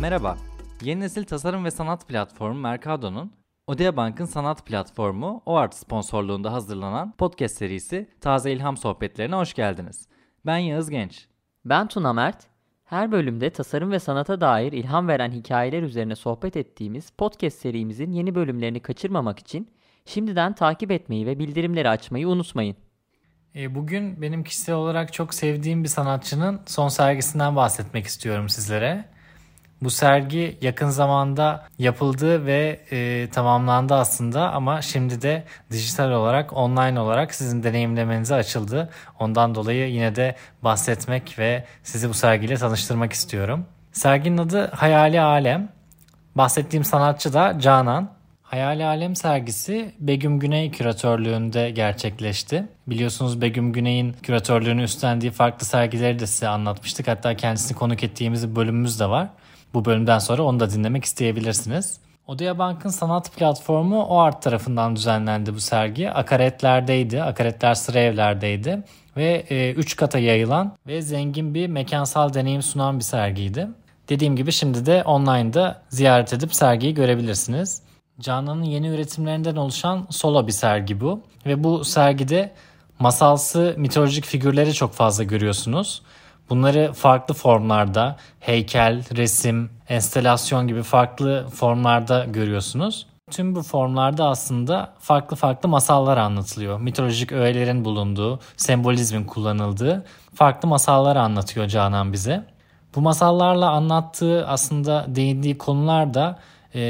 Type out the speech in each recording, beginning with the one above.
Merhaba, yeni nesil tasarım ve sanat platformu Mercado'nun, Odea Bank'ın sanat platformu O'Art sponsorluğunda hazırlanan podcast serisi Taze İlham Sohbetlerine hoş geldiniz. Ben Yağız Genç. Ben Tuna Mert. Her bölümde tasarım ve sanata dair ilham veren hikayeler üzerine sohbet ettiğimiz podcast serimizin yeni bölümlerini kaçırmamak için şimdiden takip etmeyi ve bildirimleri açmayı unutmayın. Bugün benim kişisel olarak çok sevdiğim bir sanatçının son sergisinden bahsetmek istiyorum sizlere. Bu sergi yakın zamanda yapıldı ve tamamlandı aslında ama şimdi de dijital olarak, online olarak sizin deneyimlemenize açıldı. Ondan dolayı yine de bahsetmek ve sizi bu sergiyle tanıştırmak istiyorum. Serginin adı Hayali Alem. Bahsettiğim sanatçı da Canan. Hayali Alem sergisi Begüm Güney küratörlüğünde gerçekleşti. Biliyorsunuz Begüm Güney'in küratörlüğünü üstlendiği farklı sergileri de size anlatmıştık. Hatta kendisini konuk ettiğimiz bölümümüz de var. Bu bölümden sonra onu da dinlemek isteyebilirsiniz. Odea Bank'ın sanat platformu O'Art tarafından düzenlendi bu sergi. Akaretler'deydi. Akaretler Sıraevler'deydi. Ve 3 kata yayılan ve zengin bir mekansal deneyim sunan bir sergiydi. Dediğim gibi şimdi de online'da ziyaret edip sergiyi görebilirsiniz. Canan'ın yeni üretimlerinden oluşan solo bir sergi bu. Ve bu sergide masalsı mitolojik figürleri çok fazla görüyorsunuz. Bunları farklı formlarda heykel, resim, enstelasyon gibi farklı formlarda görüyorsunuz. Tüm bu formlarda aslında farklı farklı masallar anlatılıyor. Mitolojik öğelerin bulunduğu, sembolizmin kullanıldığı farklı masallar anlatıyor Canan bize. Bu masallarla anlattığı aslında değindiği konular da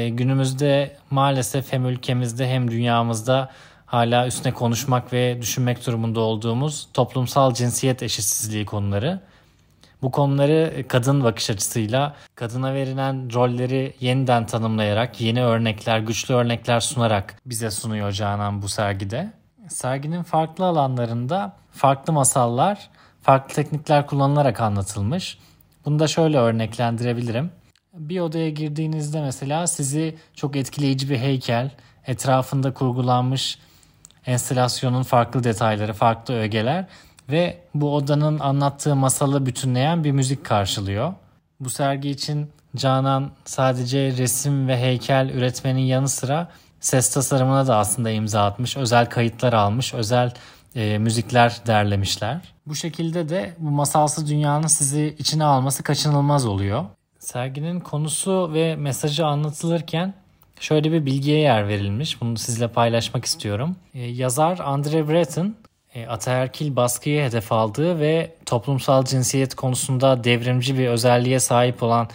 günümüzde maalesef hem ülkemizde hem dünyamızda hala üstüne konuşmak ve düşünmek durumunda olduğumuz toplumsal cinsiyet eşitsizliği konuları. Bu konuları kadın bakış açısıyla, kadına verilen rolleri yeniden tanımlayarak, yeni örnekler, güçlü örnekler sunarak bize sunuyor Canan bu sergide. Serginin farklı alanlarında farklı masallar, farklı teknikler kullanılarak anlatılmış. Bunu da şöyle örneklendirebilirim. Bir odaya girdiğinizde mesela sizi çok etkileyici bir heykel, etrafında kurgulanmış enstalasyonun farklı detayları, farklı ögeler ve bu odanın anlattığı masalı bütünleyen bir müzik karşılıyor. Bu sergi için Canan sadece resim ve heykel üretmenin yanı sıra ses tasarımına da aslında imza atmış, özel kayıtlar almış, özel müzikler derlemişler. Bu şekilde de bu masalsı dünyanın sizi içine alması kaçınılmaz oluyor. Serginin konusu ve mesajı anlatılırken şöyle bir bilgiye yer verilmiş. Bunu sizinle paylaşmak istiyorum. Yazar André Breton, ataerkil baskıyı hedef aldığı ve toplumsal cinsiyet konusunda devrimci bir özelliğe sahip olan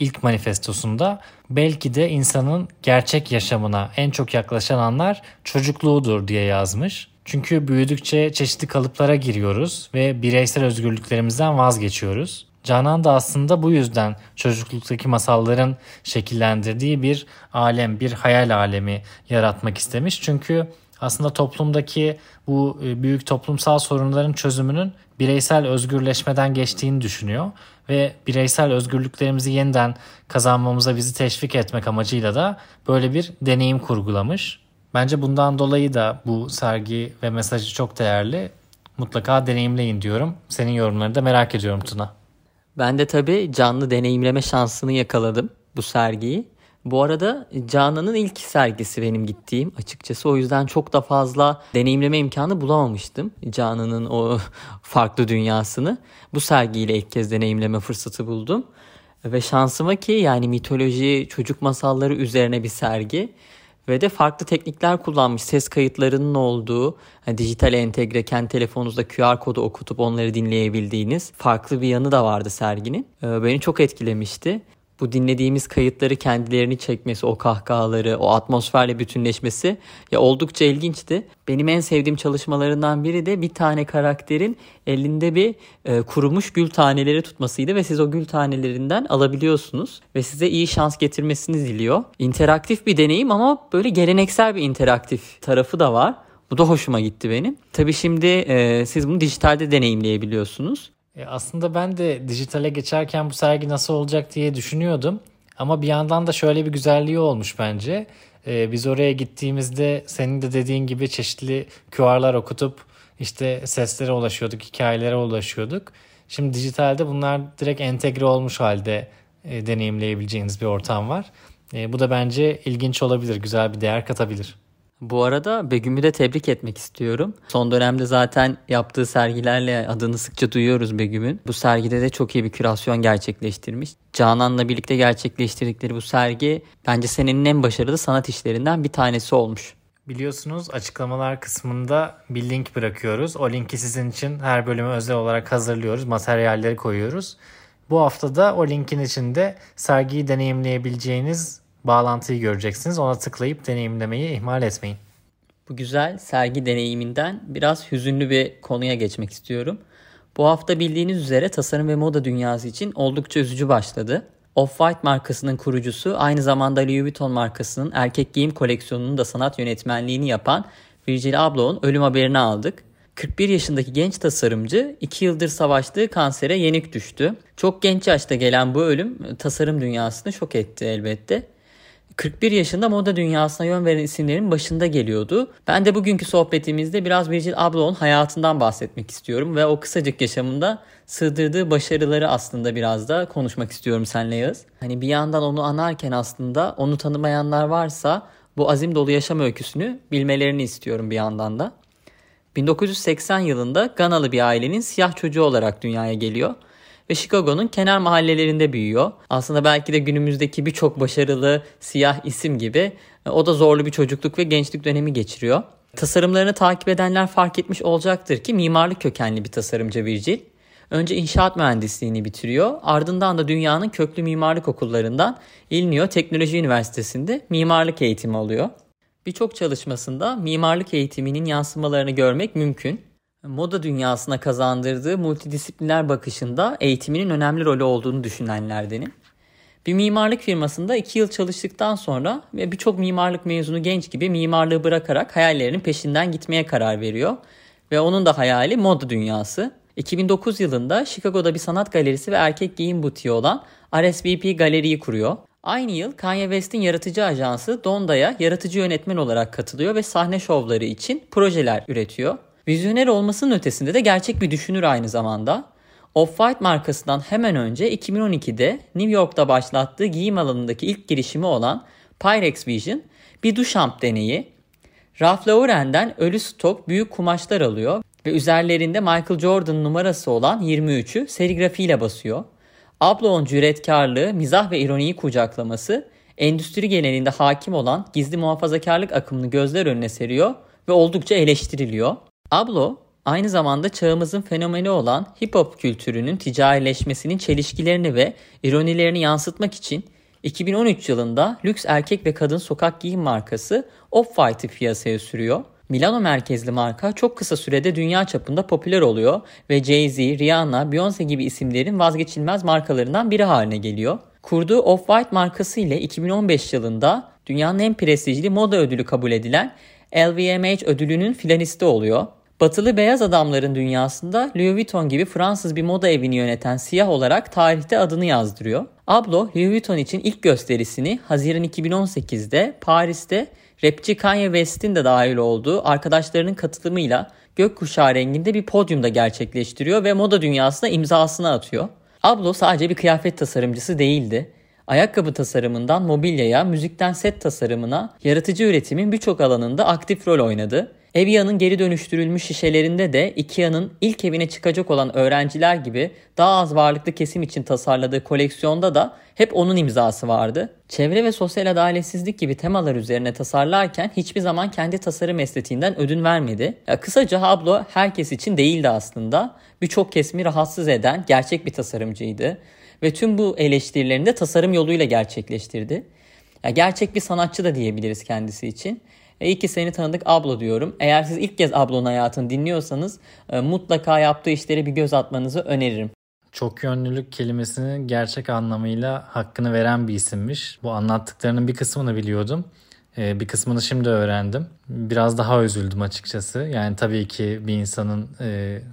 ilk manifestosunda belki de insanın gerçek yaşamına en çok yaklaşan anlar çocukluğudur diye yazmış. Çünkü büyüdükçe çeşitli kalıplara giriyoruz ve bireysel özgürlüklerimizden vazgeçiyoruz. Canan da aslında bu yüzden çocukluktaki masalların şekillendirdiği bir alem, bir hayal alemi yaratmak istemiş. Çünkü aslında toplumdaki bu büyük toplumsal sorunların çözümünün bireysel özgürleşmeden geçtiğini düşünüyor. Ve bireysel özgürlüklerimizi yeniden kazanmamıza bizi teşvik etmek amacıyla da böyle bir deneyim kurgulamış. Bence bundan dolayı da bu sergi ve mesajı çok değerli. Mutlaka deneyimleyin diyorum. Senin yorumlarını da merak ediyorum Tuna. Ben de tabii canlı deneyimleme şansını yakaladım bu sergiyi. Bu arada Canan'ın ilk sergisi benim gittiğim açıkçası. O yüzden çok da fazla deneyimleme imkanı bulamamıştım. Canan'ın o farklı dünyasını bu sergiyle ilk kez deneyimleme fırsatı buldum. Ve şansıma ki yani mitoloji, çocuk masalları üzerine bir sergi. Ve de farklı teknikler kullanmış. Ses kayıtlarının olduğu, yani dijital entegre, kendi telefonunuzda QR kodu okutup onları dinleyebildiğiniz farklı bir yanı da vardı serginin. Beni çok etkilemişti. Bu dinlediğimiz kayıtları kendilerini çekmesi, o kahkahaları, o atmosferle bütünleşmesi ya oldukça ilginçti. Benim en sevdiğim çalışmalarından biri de bir tane karakterin elinde bir kurumuş gül taneleri tutmasıydı ve siz o gül tanelerinden alabiliyorsunuz ve size iyi şans getirmesini diliyor. İnteraktif bir deneyim ama böyle geleneksel bir interaktif tarafı da var. Bu da hoşuma gitti benim. Tabii şimdi siz bunu dijitalde deneyimleyebiliyorsunuz. Aslında ben de dijitale geçerken bu sergi nasıl olacak diye düşünüyordum. Ama bir yandan da şöyle bir güzelliği olmuş bence. Biz oraya gittiğimizde senin de dediğin gibi çeşitli QR'lar okutup işte seslere ulaşıyorduk, hikayelere ulaşıyorduk. Şimdi dijitalde bunlar direkt entegre olmuş halde deneyimleyebileceğiniz bir ortam var. Bu da bence ilginç olabilir, güzel bir değer katabilir. Bu arada Begüm'ü de tebrik etmek istiyorum. Son dönemde zaten yaptığı sergilerle adını sıkça duyuyoruz Begüm'ün. Bu sergide de çok iyi bir kürasyon gerçekleştirmiş. Canan'la birlikte gerçekleştirdikleri bu sergi bence senenin en başarılı sanat işlerinden bir tanesi olmuş. Biliyorsunuz açıklamalar kısmında bir link bırakıyoruz. O linki sizin için her bölüme özel olarak hazırlıyoruz, materyalleri koyuyoruz. Bu hafta da o linkin içinde sergiyi deneyimleyebileceğiniz bağlantıyı göreceksiniz. Ona tıklayıp deneyimlemeyi ihmal etmeyin. Bu güzel sergi deneyiminden biraz hüzünlü bir konuya geçmek istiyorum. Bu hafta bildiğiniz üzere tasarım ve moda dünyası için oldukça üzücü başladı. Off-White markasının kurucusu, aynı zamanda Louis Vuitton markasının erkek giyim koleksiyonunun da sanat yönetmenliğini yapan Virgil Abloh'un ölüm haberini aldık. 41 yaşındaki genç tasarımcı 2 yıldır savaştığı kansere yenik düştü. Çok genç yaşta gelen bu ölüm tasarım dünyasını şok etti elbette. 41 yaşında moda dünyasına yön veren isimlerin başında geliyordu. Ben de bugünkü sohbetimizde biraz Virgil Abloh'un hayatından bahsetmek istiyorum ve o kısacık yaşamında sığdırdığı başarıları aslında biraz da konuşmak istiyorum seninle Yağız. Hani bir yandan onu anarken aslında onu tanımayanlar varsa bu azim dolu yaşam öyküsünü bilmelerini istiyorum bir yandan da. 1980 yılında Ganalı bir ailenin siyah çocuğu olarak dünyaya geliyor ve Chicago'nun kenar mahallelerinde büyüyor. Aslında belki de günümüzdeki birçok başarılı siyah isim gibi o da zorlu bir çocukluk ve gençlik dönemi geçiriyor. Tasarımlarını takip edenler fark etmiş olacaktır ki mimarlık kökenli bir tasarımcı Virgil. Önce inşaat mühendisliğini bitiriyor, ardından da dünyanın köklü mimarlık okullarından Illinois Teknoloji Üniversitesi'nde mimarlık eğitimi alıyor. Birçok çalışmasında mimarlık eğitiminin yansımalarını görmek mümkün. Moda dünyasına kazandırdığı multidisipliner bakışında eğitiminin önemli rolü olduğunu düşünenlerdenim. Bir mimarlık firmasında 2 yıl çalıştıktan sonra ve birçok mimarlık mezunu genç gibi mimarlığı bırakarak hayallerinin peşinden gitmeye karar veriyor. Ve onun da hayali moda dünyası. 2009 yılında Chicago'da bir sanat galerisi ve erkek giyim butiği olan RSVP galeriyi kuruyor. Aynı yıl Kanye West'in yaratıcı ajansı Donda'ya yaratıcı yönetmen olarak katılıyor ve sahne şovları için projeler üretiyor. Vizyoner olmasının ötesinde de gerçek bir düşünür aynı zamanda. Off-White markasından hemen önce 2012'de New York'ta başlattığı giyim alanındaki ilk girişimi olan Pyrex Vision, bir duşamp deneyi. Ralph Lauren'den ölü stok büyük kumaşlar alıyor ve üzerlerinde Michael Jordan numarası olan 23'ü serigrafiyle basıyor. Abloh'un cüretkarlığı, mizah ve ironiyi kucaklaması, endüstri genelinde hakim olan gizli muhafazakarlık akımını gözler önüne seriyor ve oldukça eleştiriliyor. Abloh, aynı zamanda çağımızın fenomeni olan hip-hop kültürünün ticarileşmesinin çelişkilerini ve ironilerini yansıtmak için 2013 yılında lüks erkek ve kadın sokak giyim markası Off-White'ı piyasaya sürüyor. Milano merkezli marka çok kısa sürede dünya çapında popüler oluyor ve Jay-Z, Rihanna, Beyoncé gibi isimlerin vazgeçilmez markalarından biri haline geliyor. Kurduğu Off-White markası ile 2015 yılında dünyanın en prestijli moda ödülü kabul edilen LVMH ödülünün finalisti oluyor. Batılı beyaz adamların dünyasında Louis Vuitton gibi Fransız bir moda evini yöneten siyah olarak tarihte adını yazdırıyor. Abloh, Louis Vuitton için ilk gösterisini Haziran 2018'de Paris'te rapçi Kanye West'in de dahil olduğu arkadaşlarının katılımıyla gökkuşağı renginde bir podyumda gerçekleştiriyor ve moda dünyasına imzasını atıyor. Abloh sadece bir kıyafet tasarımcısı değildi. Ayakkabı tasarımından mobilyaya, müzikten set tasarımına, yaratıcı üretimin birçok alanında aktif rol oynadı. Evian'ın geri dönüştürülmüş şişelerinde de Ikea'nın ilk evine çıkacak olan öğrenciler gibi daha az varlıklı kesim için tasarladığı koleksiyonda da hep onun imzası vardı. Çevre ve sosyal adaletsizlik gibi temalar üzerine tasarlarken hiçbir zaman kendi tasarım estetiğinden ödün vermedi. Kısaca Abloh herkes için değildi aslında. Birçok kesimi rahatsız eden gerçek bir tasarımcıydı. Ve tüm bu eleştirilerini de tasarım yoluyla gerçekleştirdi. Gerçek bir sanatçı da diyebiliriz kendisi için. İyi ki seni tanıdık Abloh diyorum. Eğer siz ilk kez Abloh'un hayatını dinliyorsanız mutlaka yaptığı işlere bir göz atmanızı öneririm. Çok yönlülük kelimesinin gerçek anlamıyla hakkını veren bir isimmiş. Bu anlattıklarının bir kısmını biliyordum. Bir kısmını şimdi öğrendim. Biraz daha üzüldüm açıkçası. Yani tabii ki bir insanın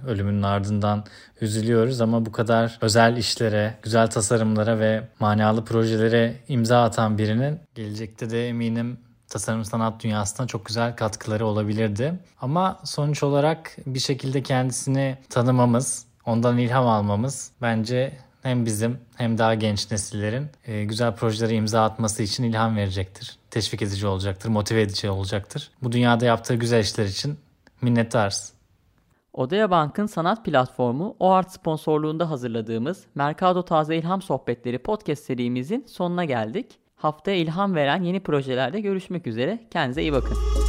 ölümünün ardından üzülüyoruz ama bu kadar özel işlere, güzel tasarımlara ve manalı projelere imza atan birinin gelecekte de eminim tasarım sanat dünyasına çok güzel katkıları olabilirdi. Ama sonuç olarak bir şekilde kendisini tanımamız, ondan ilham almamız bence hem bizim hem daha genç nesillerin güzel projelere imza atması için ilham verecektir. Teşvik edici olacaktır, motive edici olacaktır. Bu dünyada yaptığı güzel işler için minnettarız. Odea Bank'ın sanat platformu O'Art sponsorluğunda hazırladığımız Mercado Taze İlham Sohbetleri podcast serimizin sonuna geldik. Haftaya ilham veren yeni projelerde görüşmek üzere. Kendinize iyi bakın.